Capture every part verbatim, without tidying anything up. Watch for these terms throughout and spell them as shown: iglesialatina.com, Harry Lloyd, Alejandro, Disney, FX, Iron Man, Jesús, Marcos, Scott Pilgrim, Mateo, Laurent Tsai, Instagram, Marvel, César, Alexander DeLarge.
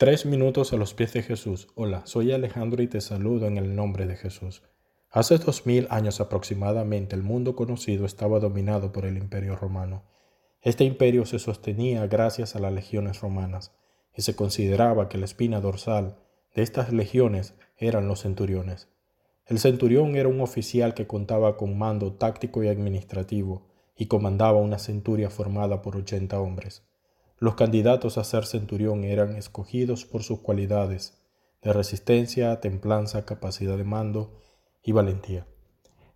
Tres minutos a los pies de Jesús. Hola, soy Alejandro y te saludo en el nombre de Jesús. Hace dos mil años aproximadamente, el mundo conocido estaba dominado por el Imperio Romano. Este imperio se sostenía gracias a las legiones romanas, y se consideraba que la espina dorsal de estas legiones eran los centuriones. El centurión era un oficial que contaba con mando táctico y administrativo, y comandaba una centuria formada por ochenta hombres. Los candidatos a ser centurión eran escogidos por sus cualidades de resistencia, templanza, capacidad de mando y valentía.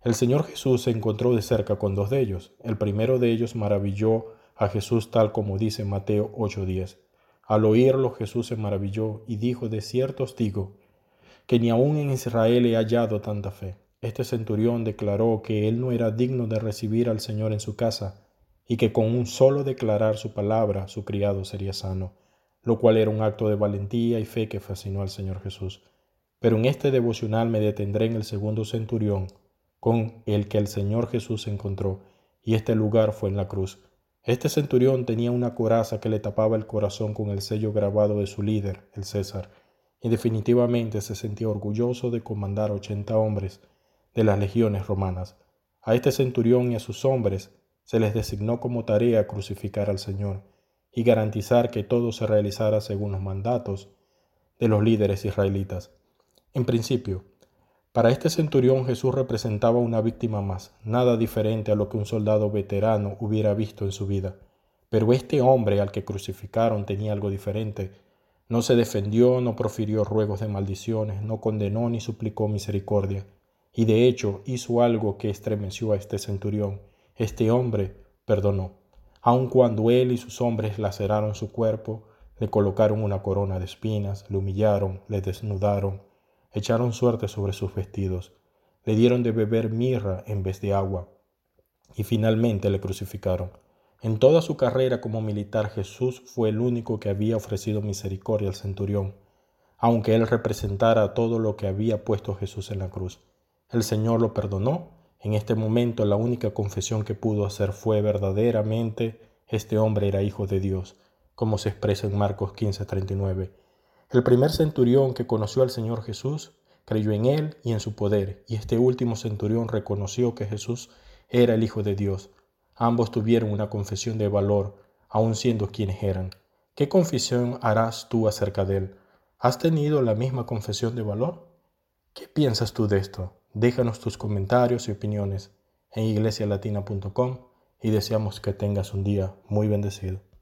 El Señor Jesús se encontró de cerca con dos de ellos. El primero de ellos maravilló a Jesús tal como dice Mateo ocho diez. Al oírlo Jesús se maravilló y dijo: de cierto os digo que ni aún en Israel he hallado tanta fe. Este centurión declaró que él no era digno de recibir al Señor en su casa, y que con un solo declarar su palabra, su criado sería sano, lo cual era un acto de valentía y fe que fascinó al Señor Jesús. Pero en este devocional me detendré en el segundo centurión, con el que el Señor Jesús se encontró, y este lugar fue en la cruz. Este centurión tenía una coraza que le tapaba el corazón con el sello grabado de su líder, el César, y definitivamente se sentía orgulloso de comandar ochenta hombres de las legiones romanas. A este centurión y a sus hombres se les designó como tarea crucificar al Señor y garantizar que todo se realizara según los mandatos de los líderes israelitas. En principio, para este centurión Jesús representaba una víctima más, nada diferente a lo que un soldado veterano hubiera visto en su vida. Pero este hombre al que crucificaron tenía algo diferente. No se defendió, no profirió ruegos de maldiciones, no condenó ni suplicó misericordia. Y de hecho hizo algo que estremeció a este centurión. Este hombre perdonó, aun cuando él y sus hombres laceraron su cuerpo, le colocaron una corona de espinas, le humillaron, le desnudaron, echaron suerte sobre sus vestidos, le dieron de beber mirra en vez de agua y finalmente le crucificaron. En toda su carrera como militar, Jesús fue el único que había ofrecido misericordia al centurión, aunque él representara todo lo que había puesto Jesús en la cruz. El Señor lo perdonó. En este momento, la única confesión que pudo hacer fue verdaderamente: este hombre era hijo de Dios, como se expresa en Marcos quince treinta y nueve. El primer centurión que conoció al Señor Jesús creyó en él y en su poder, y este último centurión reconoció que Jesús era el Hijo de Dios. Ambos tuvieron una confesión de valor, aun siendo quienes eran. ¿Qué confesión harás tú acerca de él? ¿Has tenido la misma confesión de valor? ¿Qué piensas tú de esto? Déjanos tus comentarios y opiniones en iglesia latina punto com y deseamos que tengas un día muy bendecido.